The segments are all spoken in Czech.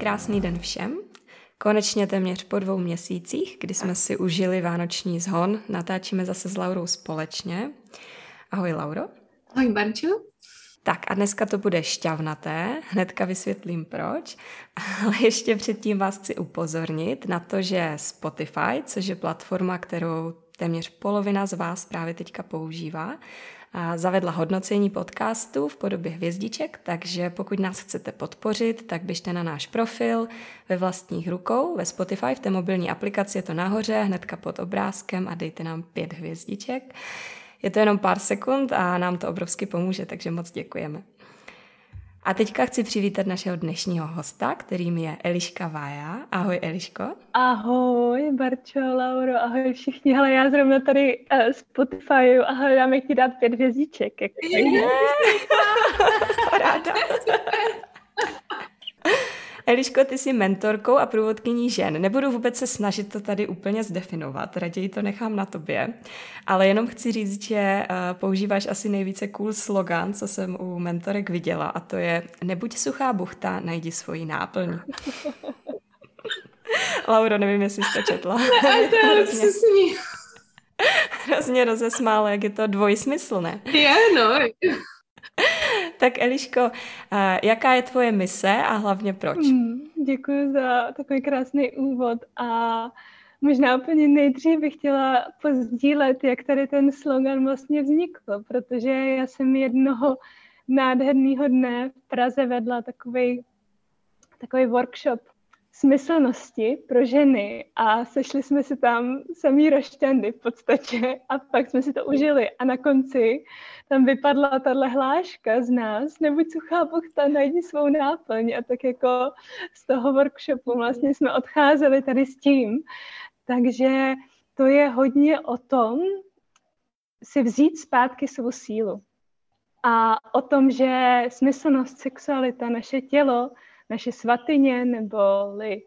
Krásný den všem. Konečně téměř po 2 měsících, kdy jsme si užili vánoční shon, natáčíme zase s Laurou společně. Ahoj, Lauro. Ahoj, Barčo. Tak a dneska to bude šťavnaté, hnedka vysvětlím proč, ale ještě předtím vás chci upozornit na to, že Spotify, což je platforma, kterou téměř polovina z vás právě teďka používá, zavedla hodnocení podcastu v podobě hvězdiček, takže pokud nás chcete podpořit, tak běžte na náš profil Ve vlastních rukou, ve Spotify, v té mobilní aplikaci je to nahoře, hnedka pod obrázkem a dejte nám 5 hvězdiček. Je to jenom pár sekund a nám to obrovsky pomůže, takže moc děkujeme. A teďka chci přivítat našeho dnešního hosta, kterým je Eliška Vája. Ahoj, Eliško. Ahoj, Barčo, Lauro, ahoj všichni. Hele, já zrovna tady Spotify, ahoj, dáme ti dát 5 hvězdiček. Ráda. Eliško, ty jsi mentorkou a průvodkyní žen. Nebudu vůbec se snažit to tady úplně zdefinovat, raději to nechám na tobě. Ale jenom chci říct, že používáš asi nejvíce cool slogan, co jsem u mentorek viděla, a to je nebuď suchá buchta, najdi svoji náplň. Lauro, nevím, jestli jsi to četla. Ne, to je přesně. Hrozně rozesmála, jak je to dvojsmyslné. Je, no. Tak Eliško, jaká je tvoje mise a hlavně proč? Děkuji za takový krásný úvod a možná úplně nejdřív bych chtěla pozdílet, jak tady ten slogan vlastně vznikl, protože já jsem jednoho nádherného dne v Praze vedla takový workshop smyslnosti pro ženy a sešli jsme se tam samý rošťandy v podstatě a pak jsme si to užili a na konci tam vypadla tahle hláška z nás, nebuď suchá buchta, najdi svou náplň a tak jako z toho workshopu vlastně jsme odcházeli tady s tím, takže to je hodně o tom si vzít zpátky svou sílu a o tom, že smyslnost, sexualita, naše tělo, naše svatyně neboli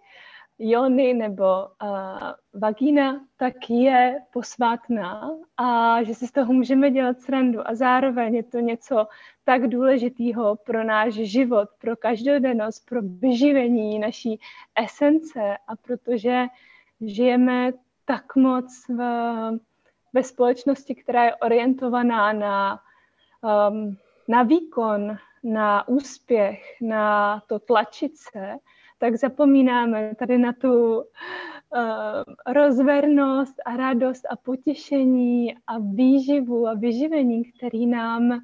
jony nebo vagína, tak je posvátná a že si z toho můžeme dělat srandu a zároveň je to něco tak důležitého pro náš život, pro každodennost, pro vyživení naší esence a protože žijeme tak moc ve společnosti, která je orientovaná na výkon, na úspěch, na to tlačit se, tak zapomínáme tady na tu rozvernost a radost a potěšení a výživu a vyživení, který nám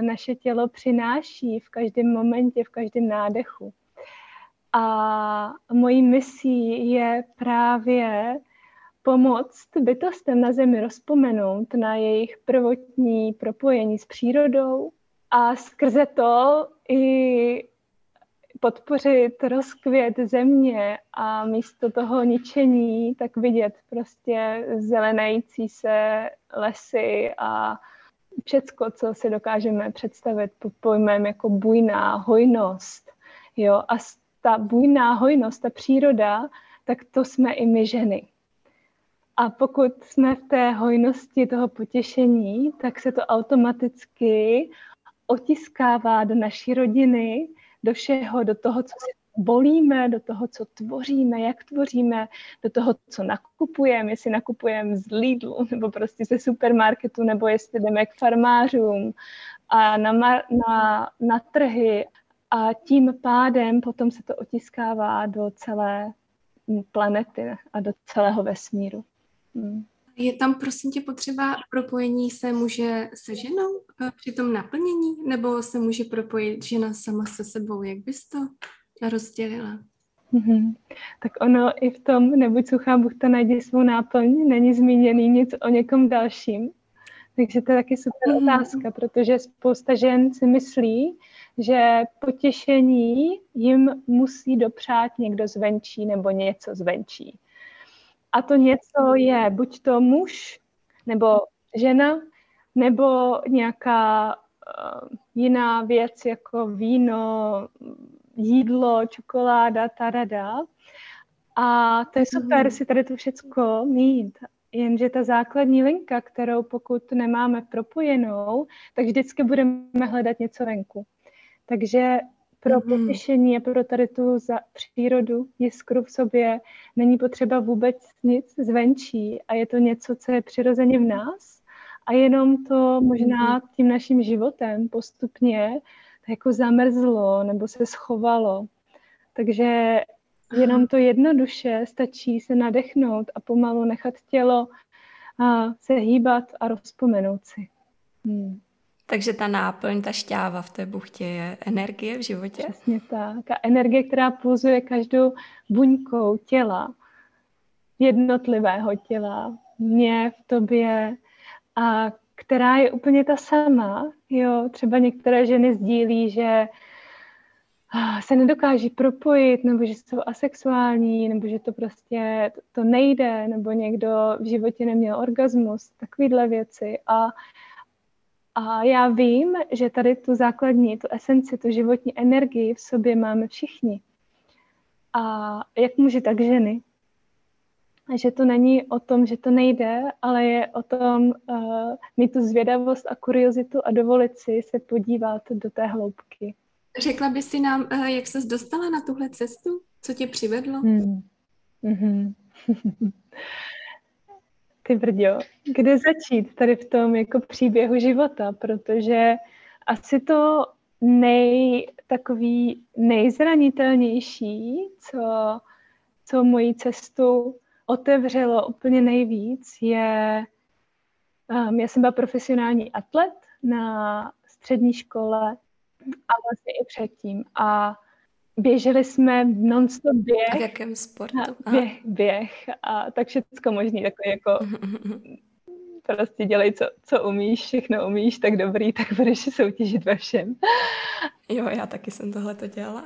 naše tělo přináší v každém momentě, v každém nádechu. A mojí misí je právě pomoct bytostem na Zemi rozpomenout na jejich prvotní propojení s přírodou, a skrze to i podpořit rozkvět země a místo toho ničení, tak vidět prostě zelenající se lesy a všecko, co si dokážeme představit pod pojmem jako bujná hojnost. Jo? A ta bujná hojnost, ta příroda, tak to jsme i my ženy. A pokud jsme v té hojnosti toho potěšení, tak se to automaticky otiskává do naší rodiny, do všeho, do toho, co bolíme, do toho, co tvoříme, jak tvoříme, do toho, co nakupujeme, jestli nakupujeme z Lidlu, nebo prostě ze supermarketu, nebo jestli jdeme k farmářům a na trhy. A tím pádem potom se to otiskává do celé planety a do celého vesmíru. Je tam, prosím tě, potřeba propojení se muže se ženou při tom naplnění? Nebo se může propojit žena sama se sebou? Jak bys to rozdělila? Tak ono i v tom nebuď suchá buchta, najdi svou náplň, není zmíněný nic o někom dalším. Takže to je taky super otázka, protože spousta žen si myslí, že potěšení jim musí dopřát někdo zvenčí nebo něco zvenčí. A to něco je buď to muž, nebo žena, nebo nějaká jiná věc jako víno, jídlo, čokoláda, tarada. A to je super si tady to všecko mít. Jenže ta základní linka, kterou pokud nemáme propojenou, tak vždycky budeme hledat něco venku. Takže pro potěšení a pro tady tu přírodu, jiskru v sobě, není potřeba vůbec nic zvenčí a je to něco, co je přirozeně v nás a jenom to možná tím naším životem postupně jako zamrzlo nebo se schovalo. Takže jenom to jednoduše stačí se nadechnout a pomalu nechat tělo se hýbat a rozpomenout si. Takže ta náplň, ta šťáva v té buchtě je energie v životě? Přesně tak. Ta energie, která pulzuje každou buňkou těla, jednotlivého těla, mě v tobě, a která je úplně ta sama. Jo, třeba některé ženy sdílí, že se nedokáží propojit, nebo že jsou asexuální, nebo že to prostě to nejde, nebo někdo v životě neměl orgasmus, takovýhle věci. A já vím, že tady tu základní, tu esenci, tu životní energii v sobě máme všichni. A jak muži, tak ženy. A že to není o tom, že to nejde, ale je o tom mít tu zvědavost a kuriozitu a dovolit si se podívat do té hloubky. Řekla by si nám, jak ses dostala na tuhle cestu? Co tě přivedlo? Ty brďo, kde začít tady v tom jako příběhu života, protože asi to nejzranitelnější, co moji cestu otevřelo úplně nejvíc, je, já jsem byla profesionální atlet na střední škole a vlastně i předtím. A běželi jsme non-stop běh. A v jakém sportu? Běh a tak všecko možný, takové jako prostě dělej, co umíš, všechno umíš, tak dobrý, tak budeš soutěžit ve všem. Jo, já taky jsem tohleto dělala.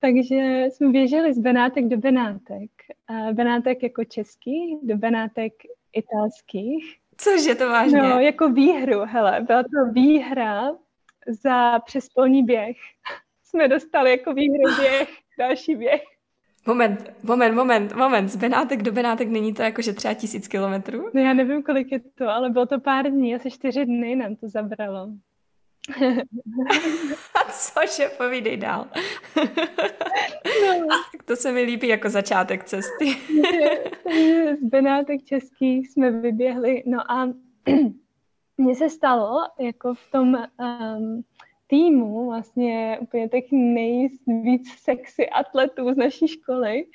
Takže jsme běželi z Benátek do Benátek. Benátek jako český, do Benátek italských. Cože, to vážně? No, jako výhru, hele, byla to výhra za přespolní běh. Jsme dostali jako výhru běh, další běh. Moment. Z Benátek do Benátek není to jako, že třeba 1000 kilometrů? No já nevím, kolik je to, ale bylo to pár dní, asi 4 dny nám to zabralo. A cože, povídej dál. No. To se mi líbí jako začátek cesty. Z Benátek českých jsme vyběhli, no a mně se stalo, jako v tom týmu, vlastně úplně těch nejvíc sexy atletů z naší školy,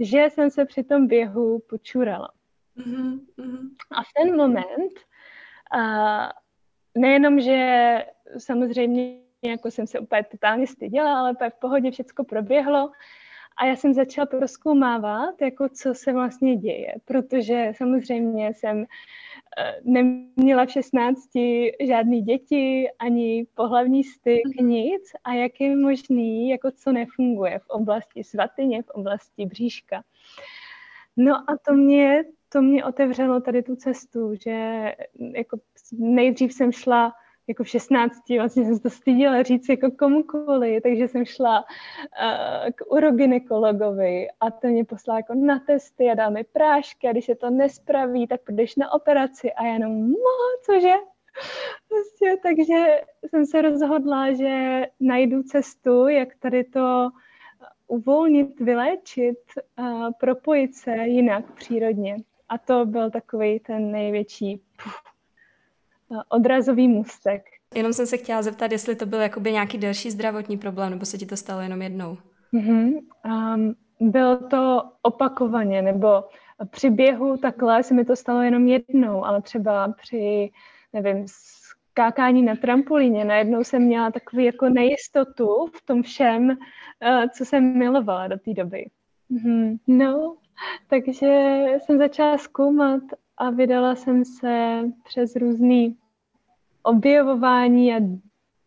že jsem se při tom běhu počurala. A v ten moment nejenom, že samozřejmě jako jsem se úplně totálně styděla, ale v pohodě všecko proběhlo a já jsem začala prozkoumávat, jako co se vlastně děje, protože samozřejmě jsem neměla v 16 žádný děti, ani pohlavní styk, nic, a jak je možný, jako co nefunguje v oblasti svatyně, v oblasti bříška. No a to mě otevřelo tady tu cestu, že jako nejdřív jsem šla jako v 16, vlastně jsem to styděla říct jako komukoli, takže jsem šla k urogynekologovi a ten mě poslal jako na testy a dal mi prášky a když se to nespraví, tak půjdeš na operaci a já cože? Vlastně, takže jsem se rozhodla, že najdu cestu, jak tady to uvolnit, vyléčit, propojit se jinak přírodně. A to byl takový ten největší odrazový můstek. Jenom jsem se chtěla zeptat, jestli to byl jakoby nějaký delší zdravotní problém, nebo se ti to stalo jenom jednou? Bylo to opakovaně, nebo při běhu takhle se mi to stalo jenom jednou, ale třeba při, nevím, skákání na trampolíně. Najednou jsem měla takovou jako nejistotu v tom všem, co jsem milovala do té doby. No, takže jsem začala zkoumat a vydala jsem se přes různé objevování a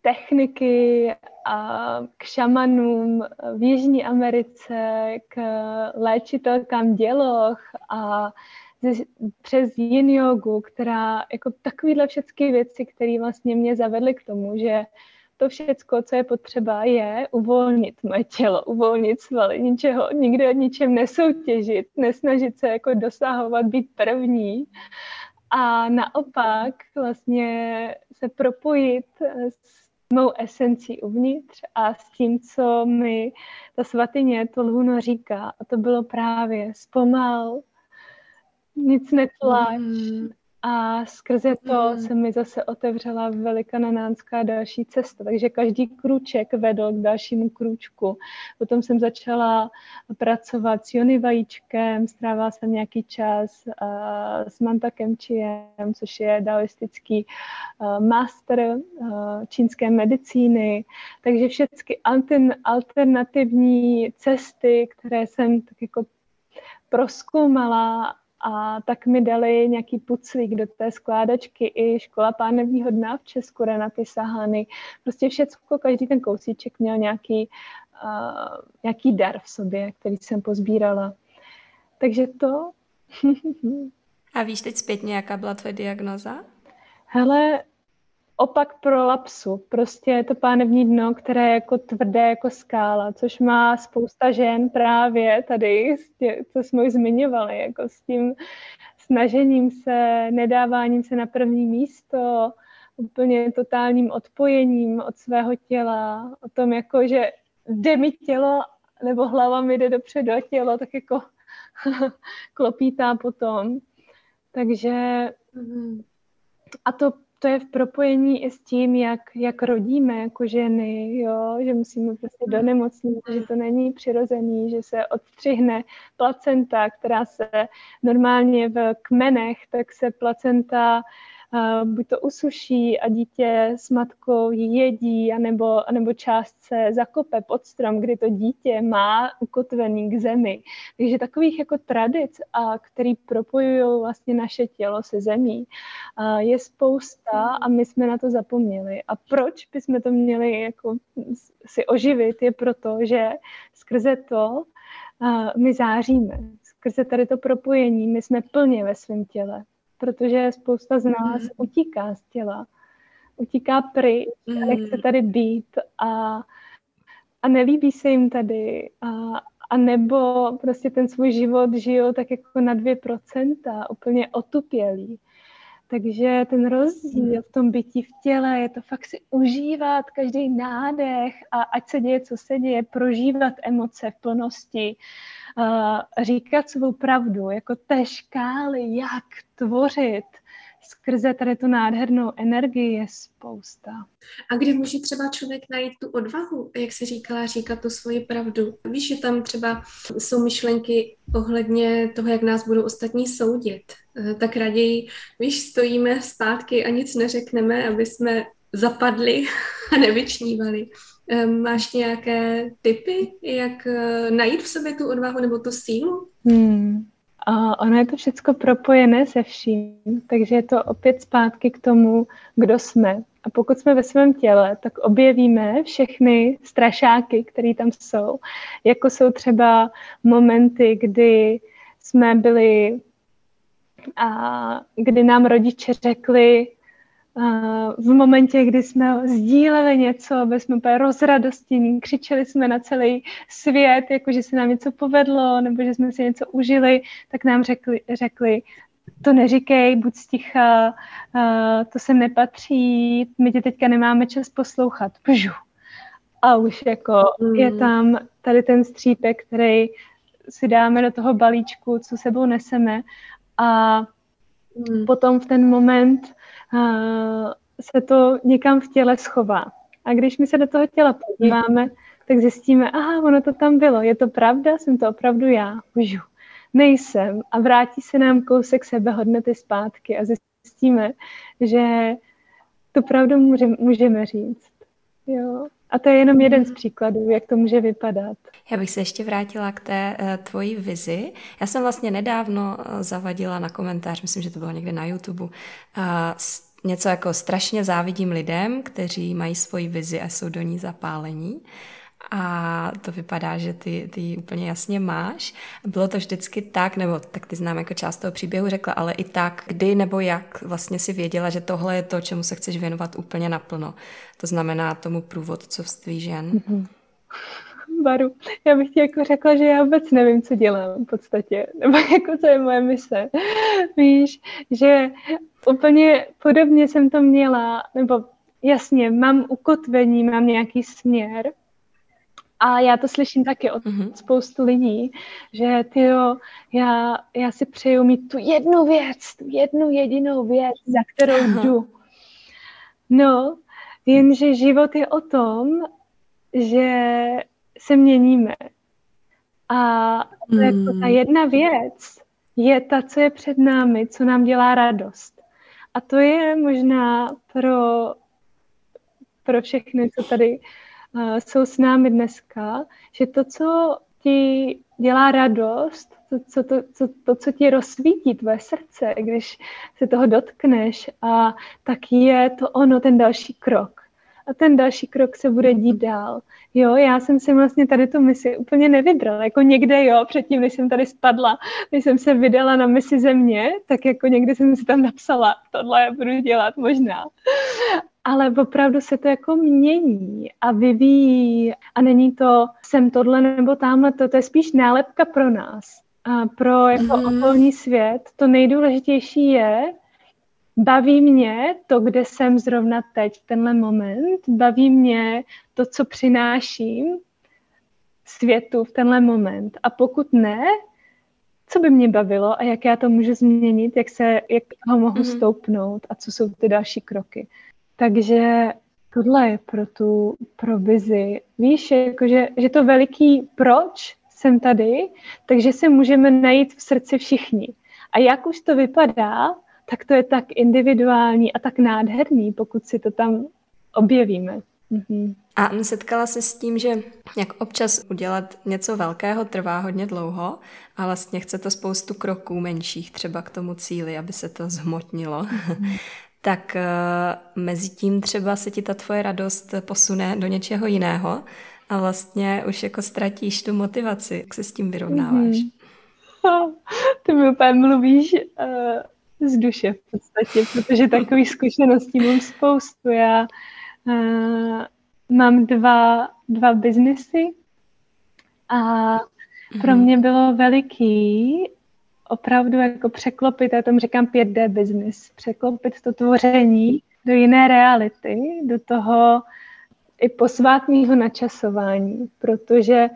techniky a k šamanům v Jižní Americe, k léčitelkám děloh a přes yin jogu, která jako takovýhle všechny věci, které vlastně mě zavedly k tomu, že to všecko, co je potřeba, je uvolnit moje tělo, uvolnit svaly, ničeho, nikdy o ničem nesoutěžit, nesnažit se jako dosahovat, být první a naopak vlastně se propojit s mou esencí uvnitř a s tím, co mi ta svatyně, to lhuno říká. A to bylo právě zpomal, nic netlač. A skrze to se mi zase otevřela velikanánská další cesta, takže každý krůček vedl k dalšímu krůčku. Potom jsem začala pracovat s Jony Vajíčkem, strávila jsem nějaký čas s Mantakem Čiem, což je daoistický master čínské medicíny. Takže všechny alternativní cesty, které jsem tak jako prozkoumala, a tak mi dali nějaký puclík do té skládačky i škola pánevního dna v Česku Renaty Sahany. Prostě všecko, každý ten kousíček měl nějaký dar v sobě, který jsem pozbírala. Takže to. A víš teď zpětně, jaká byla tvoje diagnóza? Hele, opak prolapsu. Prostě je to pánevní dno, které je jako tvrdé, jako skála, což má spousta žen právě tady, co jsme už zmiňovali, jako s tím snažením se, nedáváním se na první místo, úplně totálním odpojením od svého těla, o tom jako, že jde mi tělo, nebo hlava mi jde dopředu a tělo tak jako klopítá potom. Takže a to je v propojení i s tím, jak rodíme jako ženy, jo? Že musíme prostě do nemocnice, že to není přirozený, že se odstřihne placenta, která se normálně v kmenech, tak se placenta buď to usuší a dítě s matkou ji jedí, anebo část se zakope pod strom, kdy to dítě má ukotvený k zemi. Takže takových jako tradic, který propojují vlastně naše tělo se zemí, je spousta a my jsme na to zapomněli. A proč bychom to měli jako si oživit, je proto, že skrze to my záříme. Skrze tady to propojení my jsme plně ve svém těle. Protože spousta z nás utíká z těla, utíká pryč, nechce tady být a nelíbí se jim tady a nebo prostě ten svůj život žijou tak jako na 2%, úplně otupělí. Takže ten rozdíl v tom bytí v těle je to fakt si užívat každý nádech a ať se děje, co se děje, prožívat emoce v plnosti, říkat svou pravdu, jako té škály, jak tvořit skrze tady tu nádhernou energii je spousta. A kde může třeba člověk najít tu odvahu, jak se říkala, říkat tu svoji pravdu? Víš, že tam třeba jsou myšlenky ohledně toho, jak nás budou ostatní soudit. Tak raději, víš, stojíme zpátky a nic neřekneme, aby jsme zapadli a nevyčnívali. Máš nějaké tipy, jak najít v sobě tu odvahu nebo tu sílu? A ono je to všecko propojené se vším, takže je to opět zpátky k tomu, kdo jsme. A pokud jsme ve svém těle, tak objevíme všechny strašáky, které tam jsou. Jako jsou třeba momenty, kdy jsme byli, kdy nám rodiče řekli, v momentě, kdy jsme sdíleli něco, byli jsme úplně rozradostění, křičeli jsme na celý svět, jako že se nám něco povedlo, nebo že jsme si něco užili, tak nám řekli, to neříkej, buď ticha, to sem nepatří, my tě teďka nemáme čas poslouchat. Pžu. A už jako je tam tady ten střípek, který si dáme do toho balíčku, co sebou neseme a potom v ten moment se to někam v těle schová. A když my se do toho těla podíváme, tak zjistíme, ono to tam bylo, je to pravda, jsem to opravdu já, užu, nejsem. A vrátí se nám kousek sebehodnoty zpátky a zjistíme, že tu pravdu můžeme říct. Jo. A to je jenom jeden z příkladů, jak to může vypadat. Já bych se ještě vrátila k té tvojí vizi. Já jsem vlastně nedávno zavadila na komentář, myslím, že to bylo někde na YouTube, něco jako strašně závidím lidem, kteří mají svoji vizi a jsou do ní zapálení. A to vypadá, že ty ji úplně jasně máš. Bylo to vždycky tak, nebo tak ty znám jako část toho příběhu řekla, ale i tak, kdy nebo jak vlastně si věděla, že tohle je to, čemu se chceš věnovat úplně naplno. To znamená tomu průvodcovství žen. Mm-hmm. Baru, já bych ti jako řekla, že já vůbec nevím, co dělám v podstatě, nebo jako co je moje mise. Víš, že úplně podobně jsem to měla, nebo jasně, mám ukotvení, mám nějaký směr. A já to slyším taky od spoustu lidí, že tyjo, já si přeju mít tu jednu jedinou věc, za kterou jdu. No, jenže život je o tom, že se měníme. A jako ta jedna věc je ta, co je před námi, co nám dělá radost. A to je možná pro všechny, co tady jsou s námi dneska, že to, co ti dělá radost, co ti rozsvítí tvoje srdce, když se toho dotkneš, a tak je to ono, ten další krok. A ten další krok se bude dít dál. Jo, já jsem si vlastně tady tu misi úplně nevybrala. Jako někde jo, předtím, než jsem tady spadla, než jsem se vydala na misi země, tak jako někdy jsem si tam napsala, tohle já budu dělat možná. Ale opravdu se to jako mění a vyvíjí a není to sem tohle nebo tamhle, to je spíš nálepka pro nás. A pro jako okolní svět to nejdůležitější je, baví mě to, kde jsem zrovna teď, tenhle moment, baví mě to, co přináším světu v tenhle moment. A pokud ne, co by mě bavilo a jak já to můžu změnit, jak ho mohu stoupnout a co jsou ty další kroky. Takže tohle je pro vizi. Víš, jakože, že to veliký proč jsem tady, takže se můžeme najít v srdci všichni. A jak už to vypadá, tak to je tak individuální a tak nádherný, pokud si to tam objevíme. Mhm. A setkala se s tím, že jak občas udělat něco velkého trvá hodně dlouho a vlastně chce to spoustu kroků menších třeba k tomu cíli, aby se to zhmotnilo. Mhm. Tak mezi tím třeba se ti ta tvoje radost posune do něčeho jiného a vlastně už jako ztratíš tu motivaci. Jak se s tím vyrovnáváš? Ty mi úplně mluvíš z duše v podstatě, protože takových zkušeností mám spoustu. Já mám dva biznesy a pro mě bylo veliký opravdu jako překlopit, já tomu říkám 5D business, překlopit to tvoření do jiné reality, do toho i posvátného načasování, protože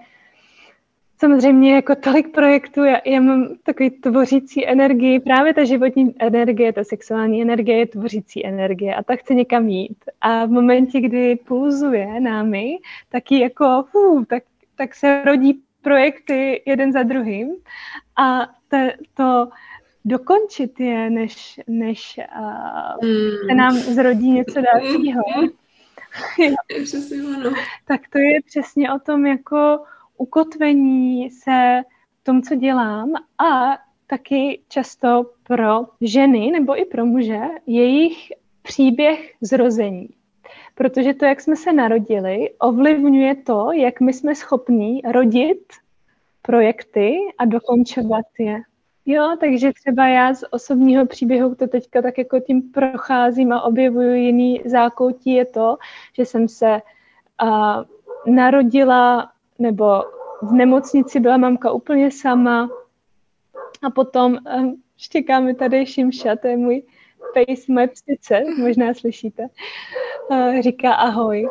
samozřejmě jako tolik projektů, já mám takový tvořící energii, právě ta životní energie, ta sexuální energie je tvořící energie a ta chce někam jít. A v momentě, kdy pulzuje námi, tak se rodí projekty jeden za druhým a to dokončit je, než se nám zrodí něco dalšího. Tak to je přesně o tom jako ukotvení se v tom, co dělám, a taky často pro ženy nebo i pro muže jejich příběh zrození. Protože to, jak jsme se narodili, ovlivňuje to, jak my jsme schopní rodit projekty a dokončovat je. Jo, takže třeba já z osobního příběhu, to teďka tak jako tím procházím a objevuju jiný zákoutí, je to, že jsem se narodila, nebo v nemocnici byla mamka úplně sama a potom štěká mi tady Šimša, to je můj pejs, moje psice, možná slyšíte, říká ahoj.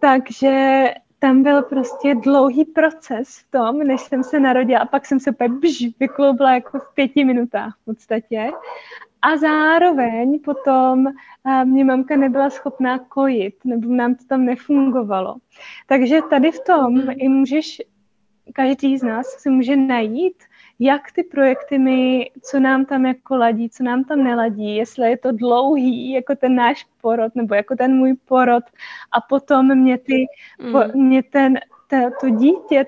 Takže tam byl prostě dlouhý proces v tom, než jsem se narodila a pak jsem se úplně vykloubla jako v 5 minutách v podstatě. A zároveň potom mě mamka nebyla schopná kojit, nebo nám to tam nefungovalo. Takže tady v tom i můžeš, každý z nás si může najít, jak ty projekty co nám tam jako ladí, co nám tam neladí, jestli je to dlouhý, jako ten náš porod, nebo jako ten můj porod, a potom mě to dítě,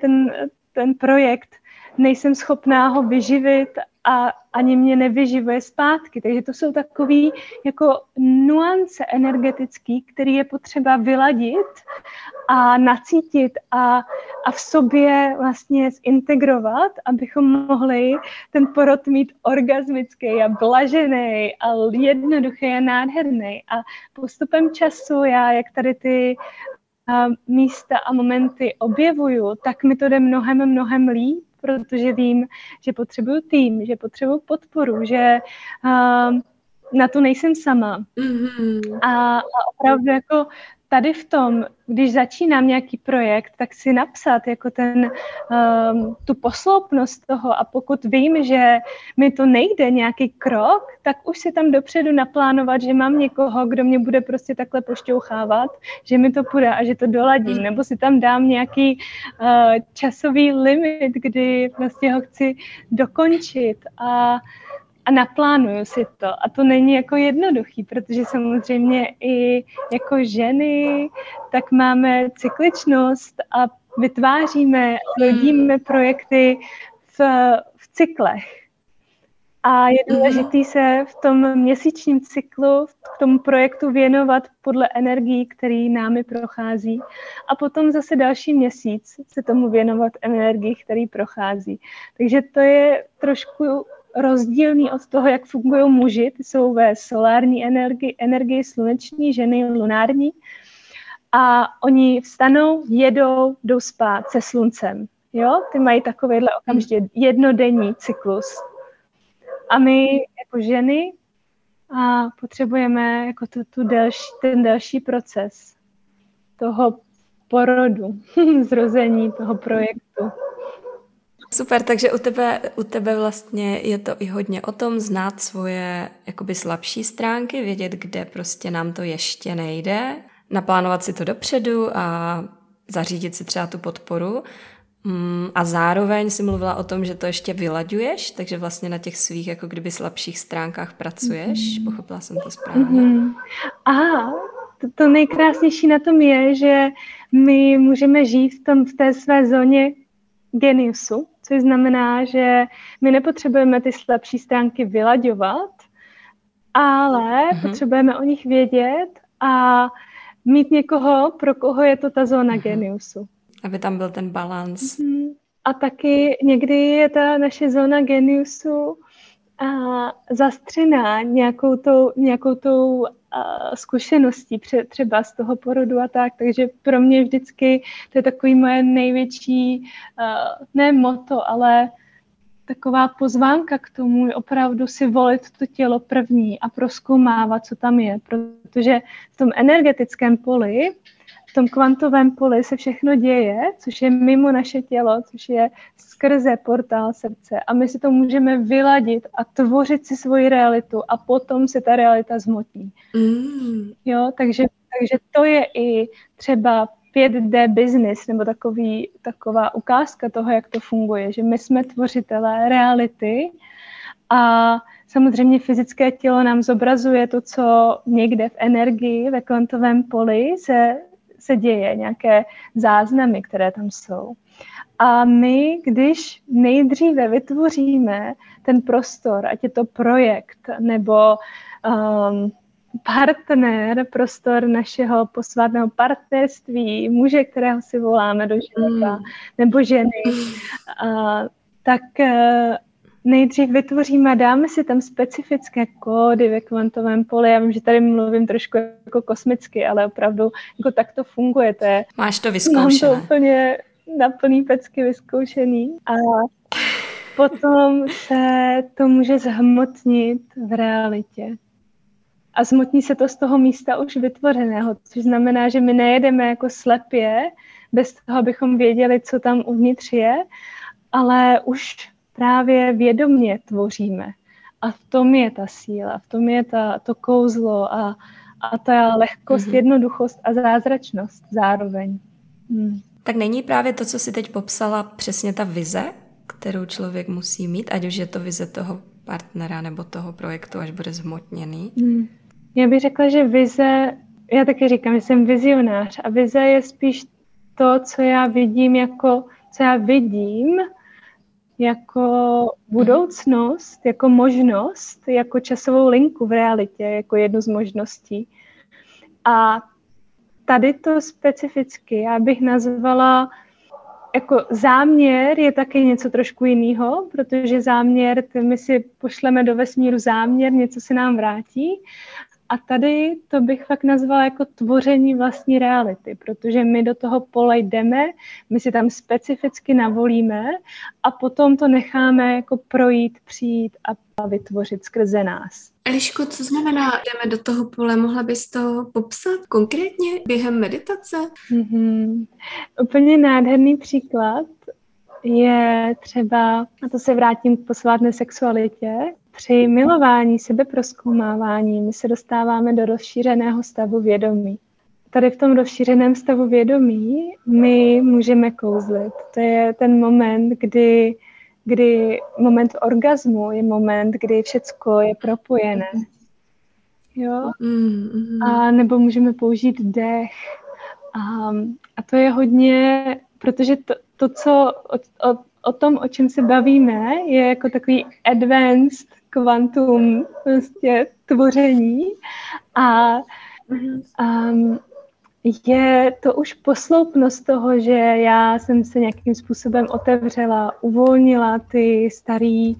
ten projekt, nejsem schopná ho vyživit a ani mě nevyživuje zpátky. Takže to jsou takový jako nuance energetický, který je potřeba vyladit a nacítit a v sobě vlastně zintegrovat, abychom mohli ten porod mít orgasmický a blažený a jednoduchý a nádherný. A postupem času já, jak tady ty místa a momenty objevuju, tak mi to jde mnohem, mnohem líp, protože vím, že potřebuju tým, že potřebuju podporu, že na to nejsem sama. Mm-hmm. A opravdu jako tady v tom, když začínám nějaký projekt, tak si napsat jako ten, tu posloupnost toho, a pokud vím, že mi to nejde nějaký krok, tak už si tam dopředu naplánovat, že mám někoho, kdo mě bude prostě takhle pošťouchávat, že mi to půjde a že to doladím, nebo si tam dám nějaký časový limit, kdy vlastně ho chci dokončit a naplánuju si to. A to není jako jednoduchý, protože samozřejmě i jako ženy, tak máme cykličnost a vytváříme, rodíme projekty v cyklech. A je důležitý se v tom měsíčním cyklu k tomu projektu věnovat podle energií, který námi prochází. A potom zase další měsíc se tomu věnovat energii, který prochází. Takže to je trošku rozdílný od toho, jak fungují muži, ty jsou ve solární energii sluneční, ženy lunární, a oni vstanou, jedou, jdou spát se sluncem, jo, ty mají takovýhle okamžitě jednodenní cyklus. A my jako ženy a potřebujeme jako ten delší proces toho porodu, zrození toho projektu. Super, takže u tebe vlastně je to i hodně o tom znát svoje jakoby slabší stránky, vědět, kde prostě nám to ještě nejde, naplánovat si to dopředu a zařídit si třeba tu podporu. A zároveň si mluvila o tom, že to ještě vylaďuješ, takže vlastně na těch svých jako kdyby slabších stránkách pracuješ. Pochopila jsem to správně. Aha, to nejkrásnější na tom je, že my můžeme žít v té své zóně geniusu, což znamená, že my nepotřebujeme ty slabší stránky vylaďovat, ale potřebujeme o nich vědět a mít někoho, pro koho je to ta zóna geniusu. Aby tam byl ten balans. A taky někdy je ta naše zóna geniusu zastřená nějakou tou zkušeností třeba z toho porodu a tak, takže pro mě vždycky to je takový moje největší, ne motto, ale taková pozvánka k tomu opravdu si volit to tělo první a prozkoumávat, co tam je, protože v tom energetickém poli, v tom kvantovém poli se všechno děje, což je mimo naše tělo, což je skrze portál srdce. A my si to můžeme vyladit a tvořit si svoji realitu a potom se ta realita zmotí. Jo, takže to je i třeba 5D business, nebo taková ukázka toho, jak to funguje, že my jsme tvořitelé reality a samozřejmě fyzické tělo nám zobrazuje to, co někde v energii, ve kvantovém poli se děje, nějaké záznamy, které tam jsou. A my, když nejdříve vytvoříme ten prostor, ať je to projekt nebo partner, prostor našeho posvátného partnerství, muže, kterého si voláme do života, nebo ženy, tak nejdřív vytvoříme a dáme si tam specifické kódy ve kvantovém poli. Já vím, že tady mluvím trošku jako kosmicky, ale opravdu jako tak to funguje. Máš to vyzkoušené. Mám to úplně na plný pecky vyzkoušený. A potom se to může zhmotnit v realitě. A zmotní se to z toho místa už vytvořeného, což znamená, že my nejedeme jako slepě, bez toho, abychom věděli, co tam uvnitř je, ale už právě vědomě tvoříme. A v tom je ta síla, v tom je to kouzlo a ta lehkost, jednoduchost a zázračnost zároveň. Tak není právě to, co jsi teď popsala, přesně ta vize, kterou člověk musí mít, ať už je to vize toho partnera nebo toho projektu, až bude zhmotněný? Já bych řekla, že vize, já taky říkám, že jsem vizionář a vize je spíš to, co já vidím jako budoucnost, jako možnost, jako časovou linku v realitě, jako jednu z možností. A tady to specificky já bych nazvala, jako záměr je taky něco trošku jiného, protože záměr, my si pošleme do vesmíru záměr, něco se nám vrátí. A tady to bych fakt nazvala jako tvoření vlastní reality, protože my do toho pole jdeme, my si tam specificky navolíme a potom to necháme jako projít, přijít a vytvořit skrze nás. Eliško, co znamená jdeme do toho pole? Mohla bys to popsat konkrétně během meditace? Mm-hmm. Úplně nádherný příklad je třeba, a to se vrátím k posvátné sexualitě, při milování, sebeprozkoumávání, my se dostáváme do rozšířeného stavu vědomí. Tady v tom rozšířeném stavu vědomí my můžeme kouzlit. To je ten moment, kdy moment orgazmu je moment, kdy všecko je propojené. Jo? A nebo můžeme použít dech. A to je hodně, protože to co o tom, o čem se bavíme, je jako takový advanced kvantum prostě tvoření a je to už posloupnost toho, že já jsem se nějakým způsobem otevřela, uvolnila ty starý,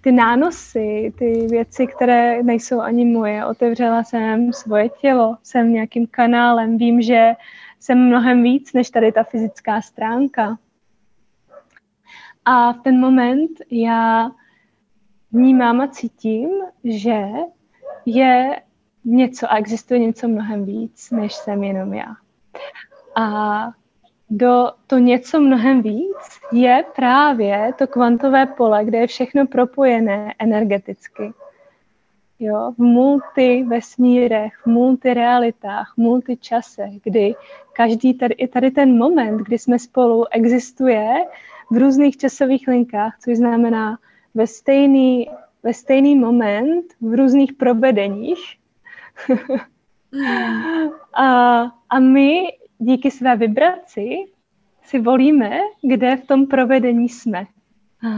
ty nánosy, ty věci, které nejsou ani moje. Otevřela jsem svoje tělo, jsem nějakým kanálem, vím, že jsem mnohem víc než tady ta fyzická stránka. A v ten moment já vnímám a cítím, že je něco a existuje něco mnohem víc, než jsem jenom já. A to něco mnohem víc je právě to kvantové pole, kde je všechno propojené energeticky. Jo? V multivesmírech, v multirealitách, v multičasech, kdy každý tady ten moment, kdy jsme spolu, existuje v různých časových linkách, což znamená ve stejný moment, v různých provedeních. A my díky své vibraci si volíme, kde v tom provedení jsme. A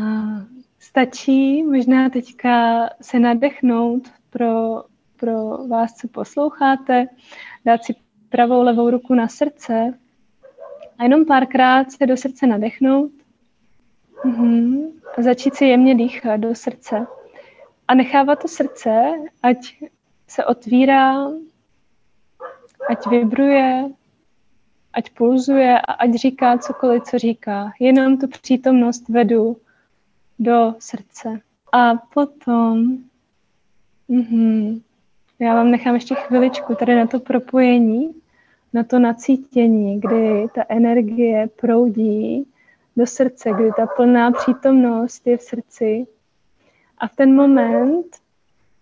stačí možná teďka se nadechnout pro vás, co posloucháte, dát si pravou, levou ruku na srdce a jenom párkrát se do srdce nadechnout. A začít si jemně dýchat do srdce. A nechávat to srdce, ať se otvírá, ať vibruje, ať pulzuje a ať říká cokoliv, co říká. Jenom tu přítomnost vedu do srdce. A potom já vám nechám ještě chviličku tady na to propojení, na to nacítění, kdy ta energie proudí do srdce, kdy ta plná přítomnost je v srdci. A v ten moment,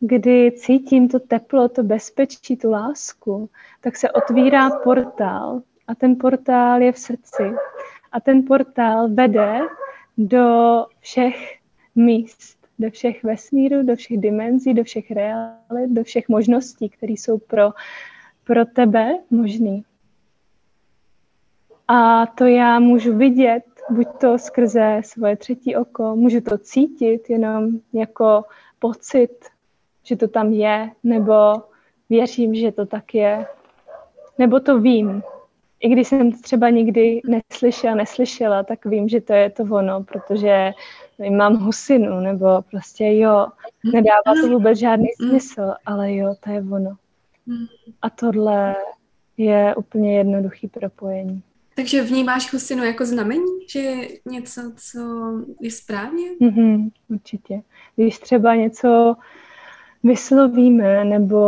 kdy cítím to teplo, to bezpečí, tu lásku, tak se otvírá portál. A ten portál je v srdci. A ten portál vede do všech míst, do všech vesmírů, do všech dimenzí, do všech realit, do všech možností, které jsou pro tebe možné. A to já můžu vidět, buď to skrze svoje třetí oko, můžu to cítit jenom jako pocit, že to tam je, nebo věřím, že to tak je, nebo to vím. I když jsem to třeba nikdy neslyšela, tak vím, že to je to ono, protože mám husinu, nebo prostě jo, nedává to vůbec žádný smysl, ale jo, to je ono. A tohle je úplně jednoduchý propojení. Takže vnímáš husinu jako znamení, že je něco, co je správně? Určitě. Když třeba něco vyslovíme nebo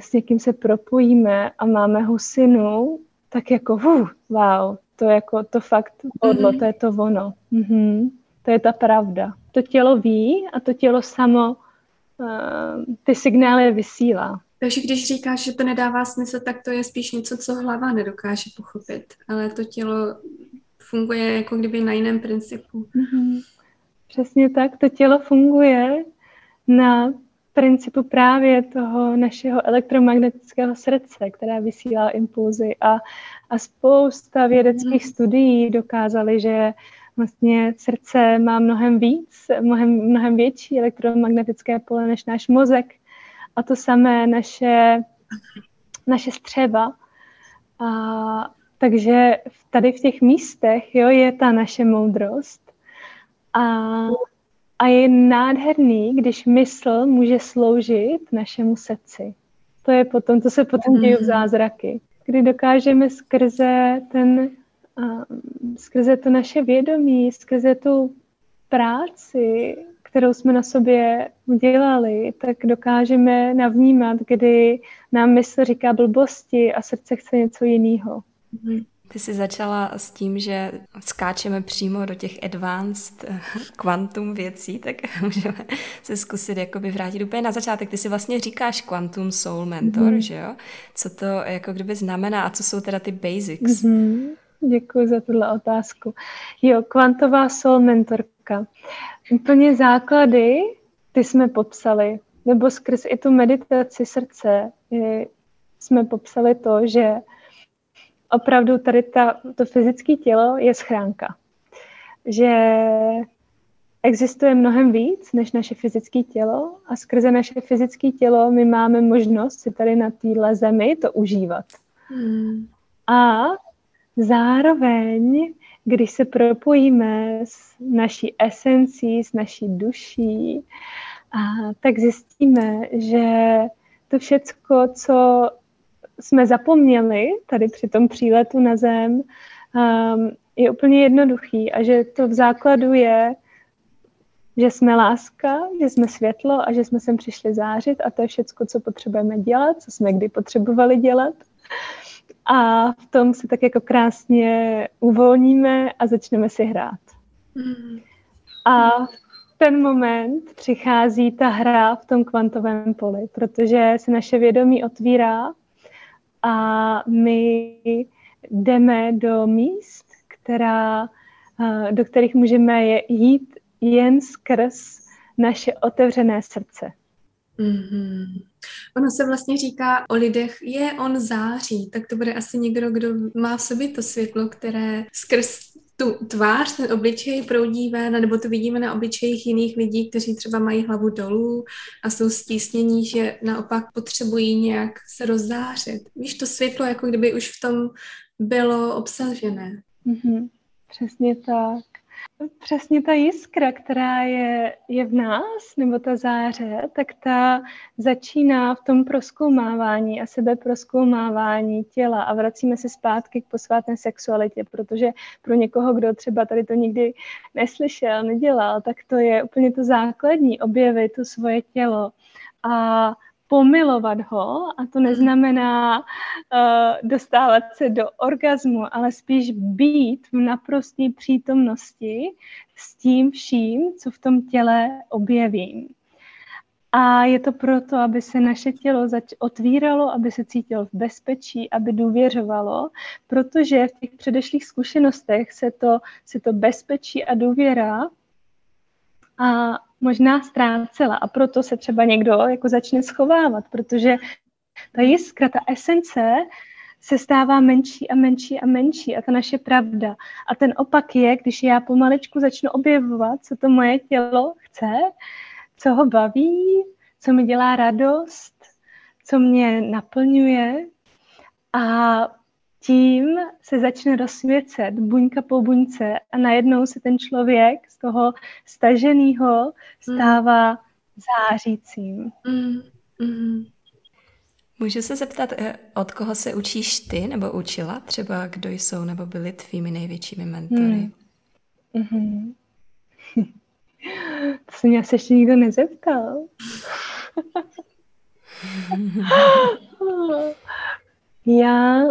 s někým se propojíme a máme husinu, tak jako wow, to fakt hodlo, to je to ono. To je ta pravda. To tělo ví a to tělo samo ty signály vysílá. Takže když říkáš, že to nedává smysl, tak to je spíš něco, co hlava nedokáže pochopit. Ale to tělo funguje jako kdyby na jiném principu. Přesně tak. To tělo funguje na principu právě toho našeho elektromagnetického srdce, která vysílá impulzy. A spousta vědeckých studií dokázaly, že vlastně srdce má mnohem větší elektromagnetické pole než náš mozek. A to samé naše střeva. A takže tady v těch místech, jo, je ta naše moudrost. A je nádherný, když mysl může sloužit našemu srdci. To se potom dějí zázraky. Kdy dokážeme skrze to naše vědomí, skrze tu práci, kterou jsme na sobě udělali, tak dokážeme navnímat, kdy nám mysl říká blbosti a srdce chce něco jiného. Ty jsi začala s tím, že skáčeme přímo do těch advanced kvantum věcí, tak můžeme se zkusit jakoby vrátit úplně na začátek. Ty si vlastně říkáš kvantum soul mentor, že jo? Co to jako kdyby znamená a co jsou teda ty basics? Děkuji za tuhle otázku. Jo, kvantová soul mentorka. Úplně základy, ty jsme popsali, nebo skrz i tu meditaci srdce jsme popsali to, že opravdu tady to fyzické tělo je schránka. Že existuje mnohem víc než naše fyzické tělo a skrze naše fyzické tělo my máme možnost si tady na téhle zemi to užívat. A zároveň, když se propojíme s naší esencí, s naší duší, tak zjistíme, že to všecko, co jsme zapomněli tady při tom příletu na zem, je úplně jednoduchý a že to v základu je, že jsme láska, že jsme světlo a že jsme sem přišli zářit a to je všecko, co potřebujeme dělat, co jsme kdy potřebovali dělat. A v tom se tak jako krásně uvolníme a začneme si hrát. A v ten moment přichází ta hra v tom kvantovém poli, protože se naše vědomí otvírá a my jdeme do míst, do kterých můžeme jít jen skrz naše otevřené srdce. Ono se vlastně říká o lidech, on září, tak to bude asi někdo, kdo má v sobě to světlo, které skrz tu tvář, ten obličej proudí ven, nebo to vidíme na obličejích jiných lidí, kteří třeba mají hlavu dolů a jsou stísnění, že naopak potřebují nějak se rozzářit. Víš, to světlo, jako kdyby už v tom bylo obsažené. Přesně tak. Přesně ta jiskra, která je v nás, nebo ta záře, tak ta začíná v tom prozkoumávání a sebeprozkoumávání těla a vracíme se zpátky k posvátné sexualitě, protože pro někoho, kdo třeba tady to nikdy neslyšel, nedělal, tak to je úplně to základní, objevit to svoje tělo a pomilovat ho, a to neznamená dostávat se do orgazmu, ale spíš být v naprosté přítomnosti s tím vším, co v tom těle objevím. A je to proto, aby se naše tělo otvíralo, aby se cítilo v bezpečí, aby důvěřovalo, protože v těch předešlých zkušenostech se to bezpečí a důvěra a možná ztrácela a proto se třeba někdo jako začne schovávat, protože ta jiskra, ta esence se stává menší a menší a menší a ta naše pravda. A ten opak je, když já pomaličku začnu objevovat, co to moje tělo chce, co ho baví, co mi dělá radost, co mě naplňuje a tím se začne rozsvěcet buňka po buňce a najednou se ten člověk z toho staženého stává zářícím. Můžu se zeptat, od koho se učíš ty nebo učila? Třeba kdo jsou nebo byli tvými největšími mentory? To se mě asi ještě nikdo nezeptal. Já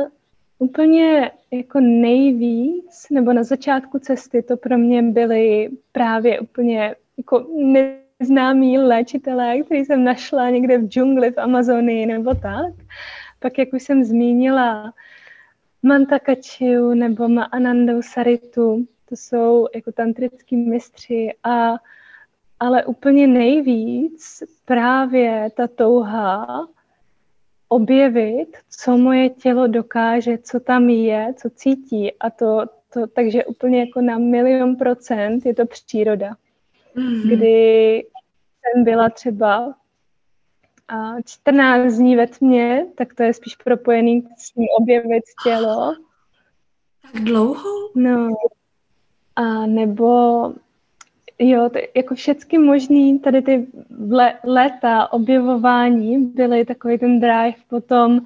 úplně jako nejvíc, nebo na začátku cesty to pro mě byly právě úplně jako neznámí léčitelé, který jsem našla někde v džungli v Amazonii nebo tak. Pak jak už jsem zmínila Mantaka Čiu nebo Ma'anandou Saritu, to jsou jako tantrický mistři, ale úplně nejvíc právě ta touha objevit, co moje tělo dokáže, co tam je, co cítí a to To, takže úplně jako na 1,000,000% je to příroda. Mm-hmm. Kdy jsem byla třeba 14 dní ve tmě, tak to je spíš propojený s tím objevit tělo. Tak dlouho? No. A nebo jo, jako všechny možný tady ty léta objevování byly takový ten drive potom,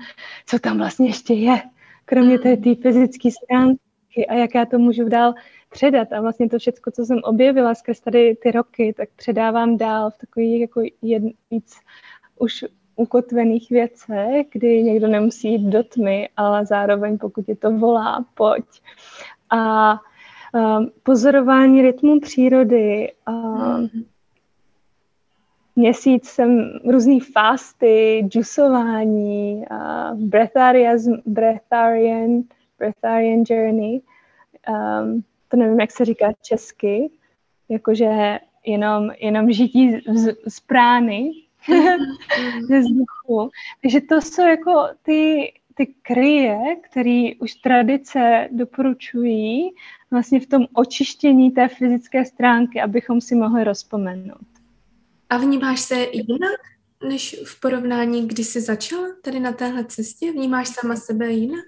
co tam vlastně ještě je, kromě té fyzické stránky a jak já to můžu dál předat. A vlastně to všechno, co jsem objevila skrz tady ty roky, tak předávám dál v takových jako víc už ukotvených věcech, kdy někdo nemusí jít do tmy, ale zároveň pokud je to volá, pojď. A pozorování rytmu přírody. Měsíc jsem různý fasty, džusování, breatharian journey. To nevím, jak se říká česky. Jakože jenom žití z prány, ze vzduchu. Takže to jsou jako ty kryje, které už tradice doporučují vlastně v tom očištění té fyzické stránky, abychom si mohli rozpomenout. A vnímáš se jinak, než v porovnání, kdy jsi začala tady na téhle cestě? Vnímáš sama sebe jinak?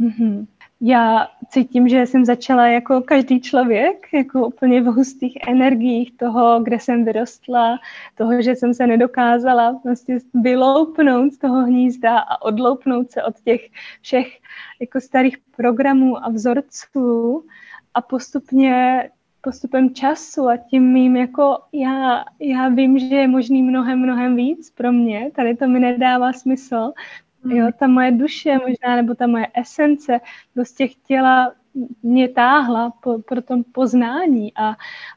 Mm-hmm. Já cítím, že jsem začala jako každý člověk, jako úplně v hustých energiích toho, kde jsem vyrostla, toho, že jsem se nedokázala vlastně vyloupnout z toho hnízda a odloupnout se od těch všech jako starých programů a vzorců a postupem času a tím mým jako já vím, že je možný mnohem víc pro mě, tady to mi nedává smysl. Jo, ta moje duše možná, nebo ta moje esence prostě chtěla, mě táhla pro tom poznání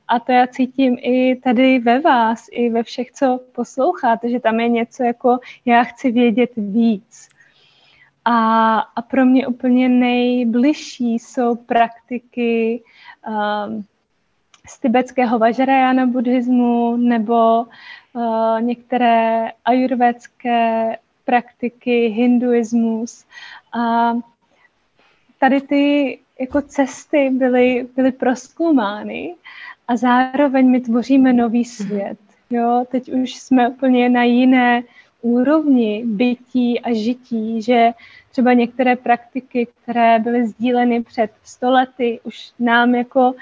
a to já cítím i tady ve vás, i ve všech, co posloucháte, že tam je něco jako já chci vědět víc. A pro mě úplně nejbližší jsou praktiky z tibetského Vajrayana buddhismu nebo některé ajurvédské praktiky, hinduismus a tady ty jako cesty byly prozkoumány a zároveň my tvoříme nový svět. Jo? Teď už jsme úplně na jiné úrovni bytí a žití, že třeba některé praktiky, které byly sdíleny před 100 lety, už nám jako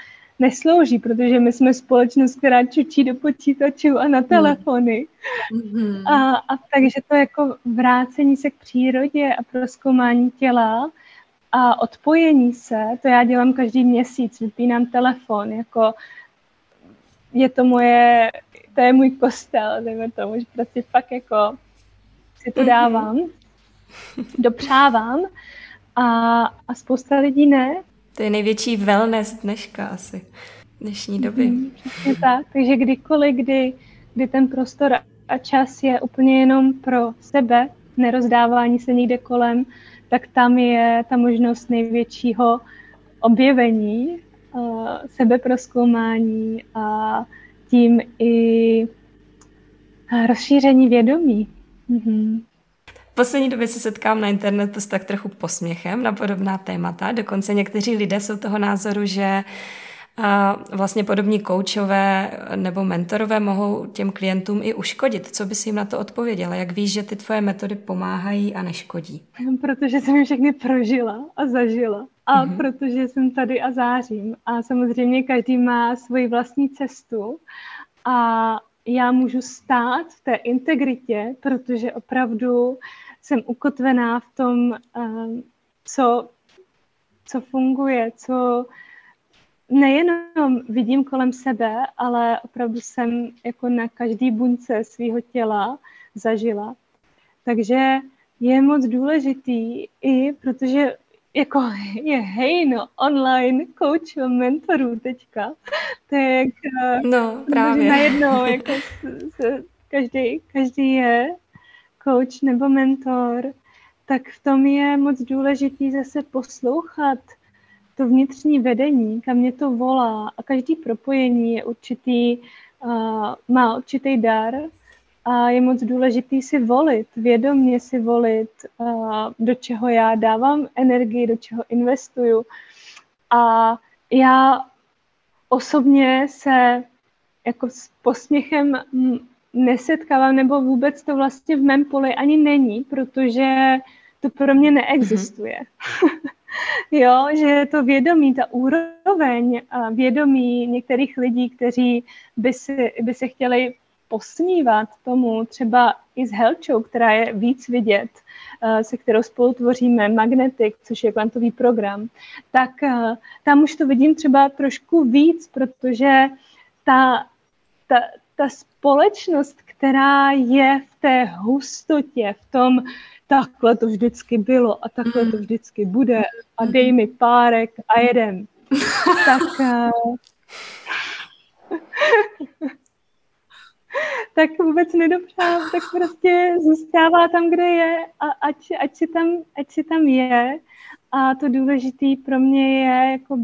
neslouží, protože my jsme společnost, která čučí do počítačů a na telefony. Mm. A takže to jako vrácení se k přírodě a prozkoumání těla a odpojení se, to já dělám každý měsíc, vypínám telefon, jako je to moje, to je můj kostel, dejme tomu, že prostě fakt jako si to dávám, dopřávám a spousta lidí ne. To je největší wellness dneška asi, dnešní doby. Přesně tak, takže kdykoliv, kdy ten prostor a čas je úplně jenom pro sebe, nerozdávání se nikde kolem, tak tam je ta možnost největšího objevení, sebeprozkoumání a tím i rozšíření vědomí. Mhm. V poslední době se setkám na internetu s tak trochu posměchem na podobná témata. Dokonce někteří lidé jsou toho názoru, že vlastně podobní koučové nebo mentorové mohou těm klientům i uškodit. Co bys jim na to odpověděla? Jak víš, že ty tvoje metody pomáhají a neškodí? Protože jsem je všechny prožila a zažila. A protože jsem tady a zářím. A samozřejmě každý má svoji vlastní cestu. A já můžu stát v té integritě, protože opravdu jsem ukotvená v tom, co funguje, co nejenom vidím kolem sebe, ale opravdu jsem jako na každý buňce svého těla zažila. Takže je moc důležitý i, protože jako je hejno online koučů a mentorů teďka. To je jak no, právě. Najednou jako každý je kouč nebo mentor, tak v tom je moc důležitý zase poslouchat to vnitřní vedení, kam mě to volá a každý propojení je má určitý dar a je moc důležitý si volit, vědomě si volit, do čeho já dávám energii, do čeho investuju A já osobně se jako s posměchem nesetkávám, nebo vůbec to vlastně v mém poli ani není, protože to pro mě neexistuje. Mm-hmm. Jo, že to vědomí, ta úroveň vědomí některých lidí, kteří by se chtěli posmívat tomu, třeba i s Helčou, která je víc vidět, se kterou spolu tvoříme Magnetic, což je kvantový program, tak tam už to vidím třeba trošku víc, protože ta společnost, která je v té hustotě, v tom takhle to vždycky bylo a takhle to vždycky bude a dej mi párek a jedem. Tak vůbec nedopřávám, tak prostě zůstává tam, kde je a ať si tam je. A to důležitý pro mě je jako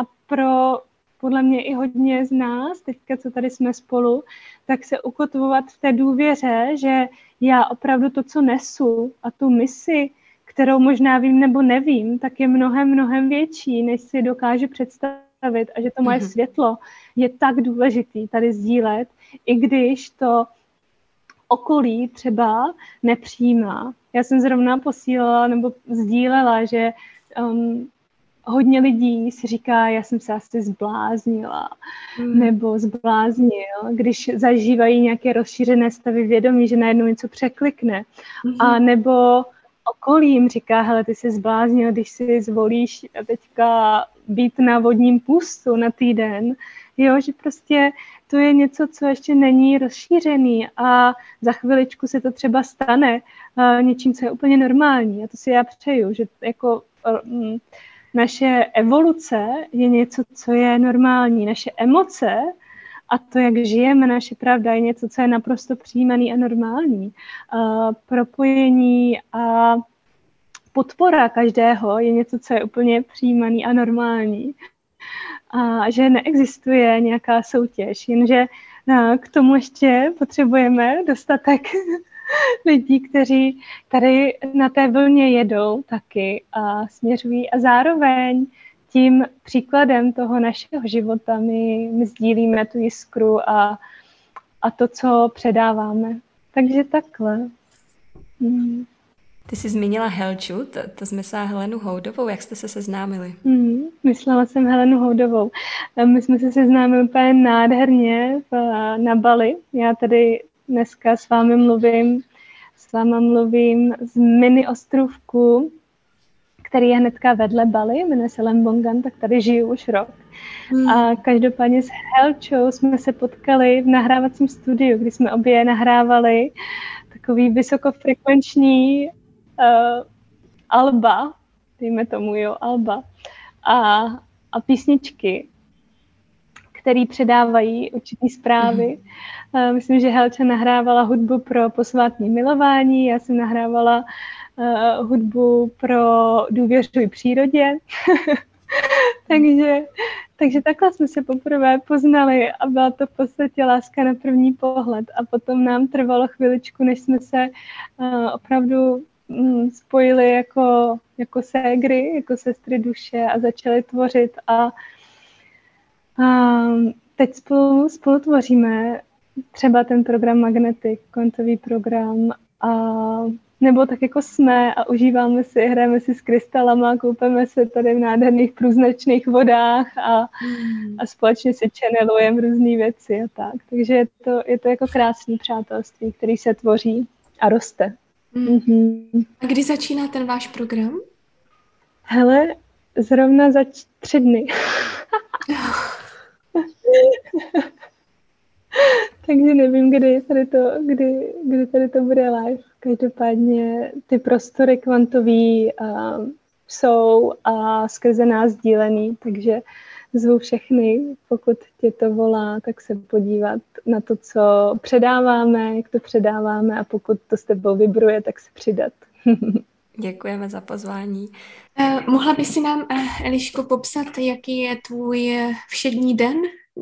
a pro podle mě i hodně z nás, teďka, co tady jsme spolu, tak se ukotvovat v té důvěře, že já opravdu to, co nesu a tu misi, kterou možná vím nebo nevím, tak je mnohem, mnohem větší, než si dokážu představit a že to moje světlo je tak důležitý tady sdílet, i když to okolí třeba nepřijímá. Já jsem zrovna posílala nebo sdílela, že hodně lidí si říká, já jsem se asi zbláznila, nebo zbláznil, když zažívají nějaké rozšířené stavy vědomí, že najednou něco překlikne. A nebo okolí jim říká, hele, ty jsi zbláznil, když si zvolíš teďka být na vodním pustu na týden. Jo, že prostě to je něco, co ještě není rozšířený a za chviličku se to třeba stane něčím, co je úplně normální. A to si já přeju, že jako naše evoluce je něco, co je normální. Naše emoce a to, jak žijeme, naše pravda je něco, co je naprosto přijímaný a normální. Propojení a podpora každého je něco, co je úplně přijímaný a normální. A že neexistuje nějaká soutěž, jenže k tomu ještě potřebujeme dostatek lidí, kteří tady na té vlně jedou taky a směřují a zároveň tím příkladem toho našeho života my sdílíme tu jiskru a to, co předáváme. Takže takhle. Ty jsi zmínila Helču, to jsme se Helenu Houdovou, jak jste se seznámili? Myslela jsem Helenu Houdovou. My jsme se seznámili úplně nádherně na Bali. Já tady dneska s váma mluvím z mini ostrůvku, který je hnedka vedle Bali, jmenuje se Lembongan, tak tady žiju už rok. A každopádně s Helčou jsme se potkali v nahrávacím studiu, kdy jsme obě nahrávali takový vysokofrekvenční alba, dejme tomu, jo, alba, a písničky, který předávají určitý zprávy. Myslím, že Helča nahrávala hudbu pro posvátné milování, já jsem nahrávala hudbu pro důvěřuj přírodě. takže takhle jsme se poprvé poznali a byla to v podstatě láska na první pohled. A potom nám trvalo chviličku, než jsme se opravdu spojili jako ségry, jako sestry duše a začali tvořit a teď spolu tvoříme třeba ten program Magnetic, kvantový program, nebo tak jako jsme a užíváme si, hrajeme si s krystalama, koupeme se tady v nádherných průznačných vodách a společně si channelujeme různé věci a tak. Takže je to jako krásné přátelství, který se tvoří a roste. A kdy začíná ten váš program? Hele, zrovna za 3 dny. Takže nevím, kdy tady to bude live. Každopádně ty prostory kvantový jsou a skrze nás sdílený, takže zvu všechny, pokud tě to volá, tak se podívat na to, co předáváme, jak to předáváme a pokud to s tebou vibruje, tak se přidat. Děkujeme za pozvání. Mohla by si nám, Eliško, popsat, jaký je tvůj všední den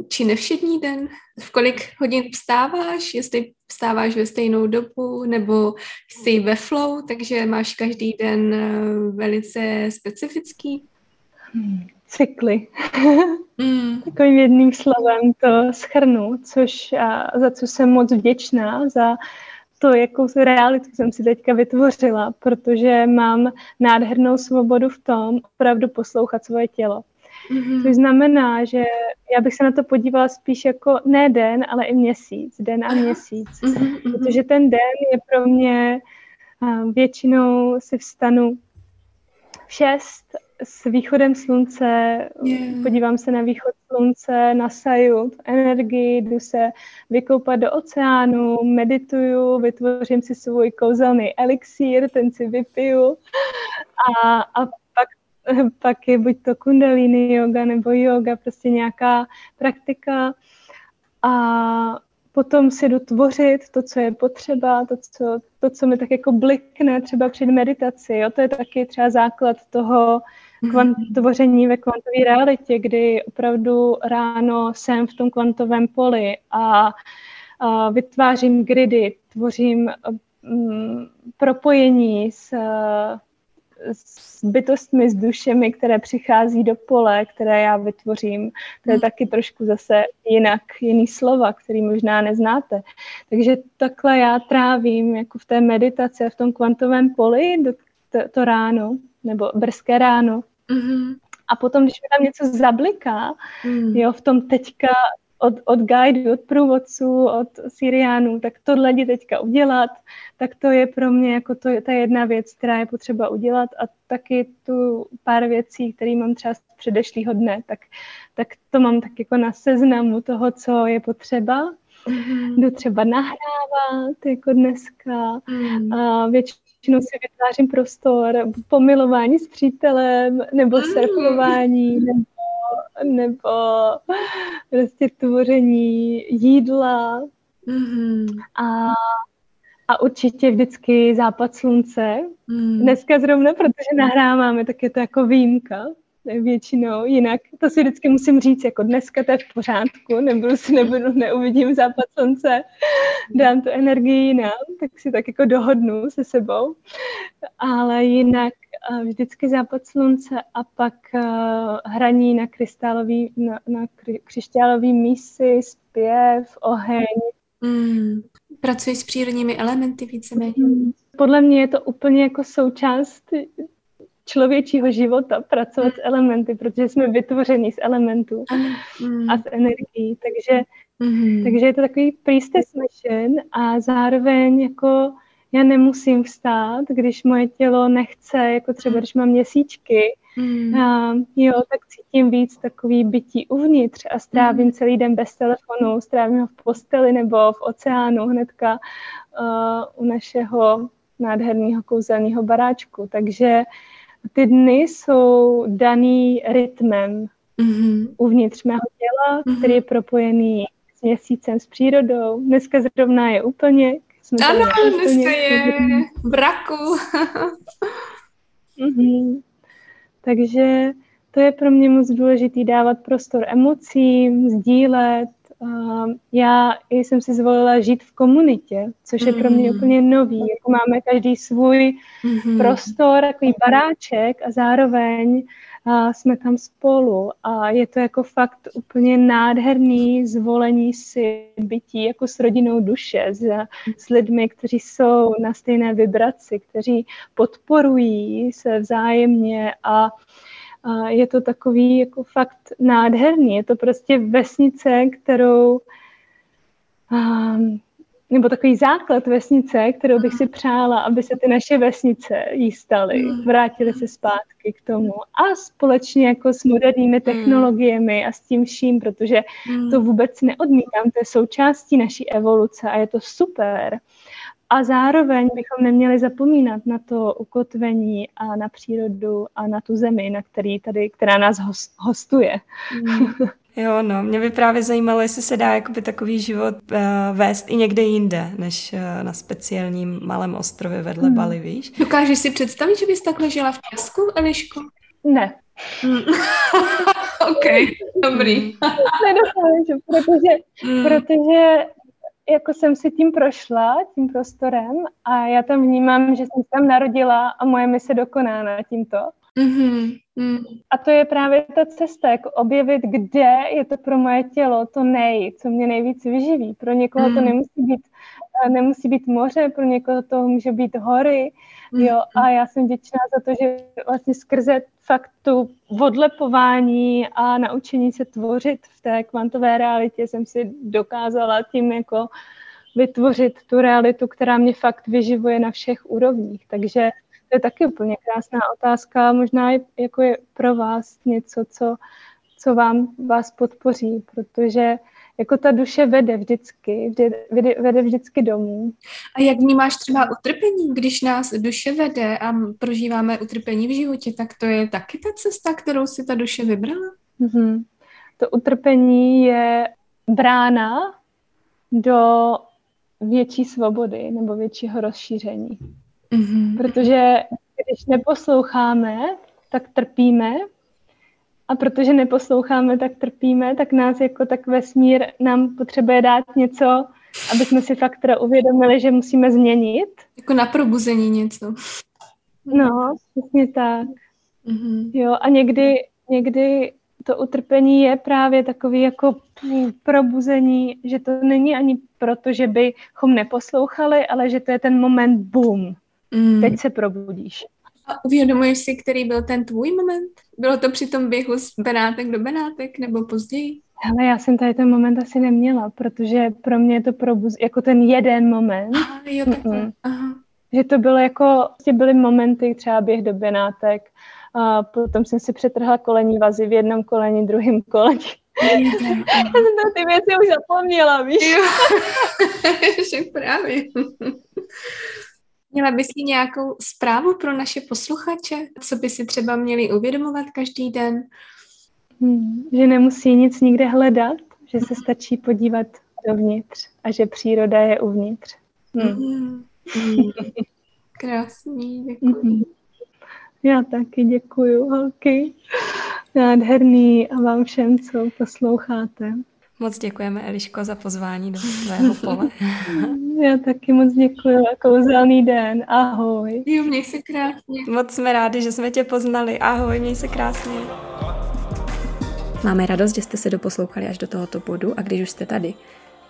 či nevšední den? V kolik hodin vstáváš? Jestli vstáváš ve stejnou dobu nebo jsi ve flow, takže máš každý den velice specifický? cykly. Takovým jedným slovem to shrnu, což za co jsem moc vděčná, za to, jakou realitu jsem si teďka vytvořila, protože mám nádhernou svobodu v tom opravdu poslouchat svoje tělo. Mm-hmm. Což znamená, že já bych se na to podívala spíš jako ne den, ale i měsíc, den a měsíc. Mm-hmm. Protože ten den je pro mě, většinou si vstanu v 6 s východem slunce, podívám se na východ slunce, nasaju energii, jdu se vykoupat do oceánu, medituju, vytvořím si svůj kouzelný elixír, ten si vypiju a pak je buď to kundalini yoga nebo yoga, prostě nějaká praktika a potom si jdu tvořit to, co je potřeba, to, co mi tak jako blikne třeba před meditaci. Jo? To je taky třeba základ toho tvoření ve kvantové realitě, kdy opravdu ráno jsem v tom kvantovém poli a vytvářím gridy, tvořím propojení s bytostmi, s dušemi, které přichází do pole, které já vytvořím. To je taky trošku zase jiný slova, který možná neznáte. Takže takhle já trávím jako v té meditaci a v tom kvantovém poli to ráno, nebo brzké ráno. Mm-hmm. A potom, když mi tam něco zabliká, jo, v tom teďka od guidu, od průvodců, od Syriánů, tak tohle jdi teďka udělat, tak to je pro mě jako ta jedna věc, která je potřeba udělat a taky tu pár věcí, které mám třeba z předešlýho dne, tak to mám tak jako na seznamu toho, co je potřeba. Mm-hmm. Jdu třeba nahrávat, jako dneska. A většinou si vytvářím prostor, pomilování s přítelem, nebo surfování, nebo prostě tvoření jídla a určitě vždycky západ slunce. Dneska zrovna, protože nahráváme, tak je to jako výjimka většinou, jinak to si vždycky musím říct, jako dneska to je v pořádku, neuvidím západ slunce, dám tu energii jinam, tak si tak jako dohodnu se sebou, ale jinak vždycky západ slunce a pak hraní na křišťálový mísy, zpěv, oheň. Pracuji s přírodními elementy víceméně. Podle mě je to úplně jako součást člověčího života, pracovat s elementy, protože jsme vytvoření z elementů a z energií. Takže je to takový přístesnešen a zároveň jako já nemusím vstát, když moje tělo nechce, jako třeba když mám měsíčky, tak cítím víc takový bytí uvnitř a strávím celý den bez telefonu, strávím ho v posteli nebo v oceánu hnedka u našeho nádherného kouzelného baráčku. Takže ty dny jsou daný rytmem uvnitř mého těla, který je propojený s měsícem, s přírodou. Dneska zrovna je úplně. Ano, dneska je v raku. Takže to je pro mě moc důležitý dávat prostor emocím, sdílet. Já jsem si zvolila žít v komunitě, což je pro mě úplně nový. Jako máme každý svůj prostor, takový baráček a zároveň jsme tam spolu a je to jako fakt úplně nádherný zvolení si bytí jako s rodinou duše, s lidmi, kteří jsou na stejné vibraci, kteří podporují se vzájemně a je to takový jako fakt nádherný. Je to prostě vesnice, kterou nebo takový základ vesnice, kterou bych si přála, aby se ty naše vesnice jí staly, vrátily se zpátky k tomu a společně jako s moderními technologiemi a s tím vším, protože to vůbec neodmítám, to je součástí naší evoluce a je to super. A zároveň bychom neměli zapomínat na to ukotvení a na přírodu a na tu zemi, která nás hostuje. Jo, no, mě by právě zajímalo, jestli se dá jakoby takový život vést i někde jinde, než na speciálním malém ostrově vedle Bali, víš? Dokážeš si představit, že bys takhle žila v Česku, Eliško? Ne. Okej, dobrý. Nedokážu, protože jako jsem si tím prošla, tím prostorem a já tam vnímám, že jsem tam narodila a moje mise dokonána tímto. Mm-hmm. Mm. A to je právě ta cesta, jako objevit, kde je to pro moje tělo to nej, co mě nejvíc vyživí. Pro někoho to nemusí být moře, pro někoho to může být hory, jo, a já jsem vděčná za to, že vlastně skrze fakt tu odlepování a naučení se tvořit v té kvantové realitě jsem si dokázala tím jako vytvořit tu realitu, která mě fakt vyživuje na všech úrovních, takže to je taky úplně krásná otázka, možná jako je pro vás něco, co vás podpoří, protože jako ta duše vede vždycky domů. A jak vnímáš třeba utrpení, když nás duše vede a prožíváme utrpení v životě, tak to je taky ta cesta, kterou si ta duše vybrala? Mm-hmm. To utrpení je brána do větší svobody nebo většího rozšíření. Mm-hmm. Protože když neposloucháme, tak trpíme. A protože neposloucháme, tak trpíme, tak nás jako tak vesmír nám potřebuje dát něco, aby jsme si fakt teda uvědomili, že musíme změnit. Jako na probuzení něco. No, přesně tak. Mm-hmm. Jo, a někdy to utrpení je právě takový jako probuzení, že to není ani proto, že bychom neposlouchali, ale že to je ten moment boom. Mm. Teď se probudíš. A uvědomuješ si, který byl ten tvůj moment? Bylo to při tom běhu z Benátek do Benátek nebo později? Hele, já jsem tady ten moment asi neměla, protože pro mě je to jako ten jeden moment. Aha, jo, takhle. Aha. Že to bylo jako, byly momenty, třeba běh do Benátek, a potom jsem si přetrhla kolení vazy v jednom koleni, druhém koleni. Já jsem tam ty věci už zapomněla, víš? Že právě. Měla bys si nějakou zprávu pro naše posluchače? Co by si třeba měli uvědomovat každý den? Že nemusí nic nikde hledat, že se stačí podívat dovnitř a že příroda je uvnitř. Krásný, děkuji. Já taky děkuju, holky. Nádherný a vám všem, co posloucháte. Moc děkujeme, Eliško, za pozvání do tvého pole. Já taky moc děkuju, kouzelný den. Ahoj. Jo, měj se krásně. Moc jsme rádi, že jsme tě poznali. Ahoj, měj se krásně. Máme radost, že jste se doposlouchali až do tohoto bodu a když už jste tady,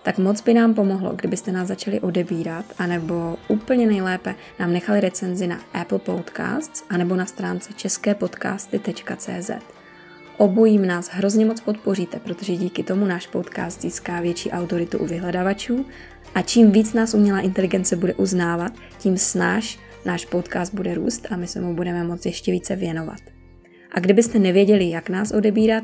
tak moc by nám pomohlo, kdybyste nás začali odebírat, anebo úplně nejlépe nám nechali recenzi na Apple Podcasts, anebo na stránce česképodcasty.cz. Obojím nás hrozně moc podpoříte, protože díky tomu náš podcast získá větší autoritu u vyhledavačů a čím víc nás umělá inteligence bude uznávat, tím snáš náš podcast bude růst a my se mu budeme moct ještě více věnovat. A kdybyste nevěděli, jak nás odebírat,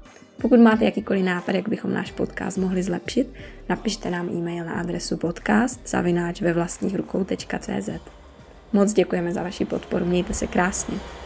Pokud máte jakýkoliv nápad, jak bychom náš podcast mohli zlepšit, napište nám e-mail na adresu podcast@vevlastnichrukou.cz. Moc děkujeme za vaši podporu, mějte se krásně.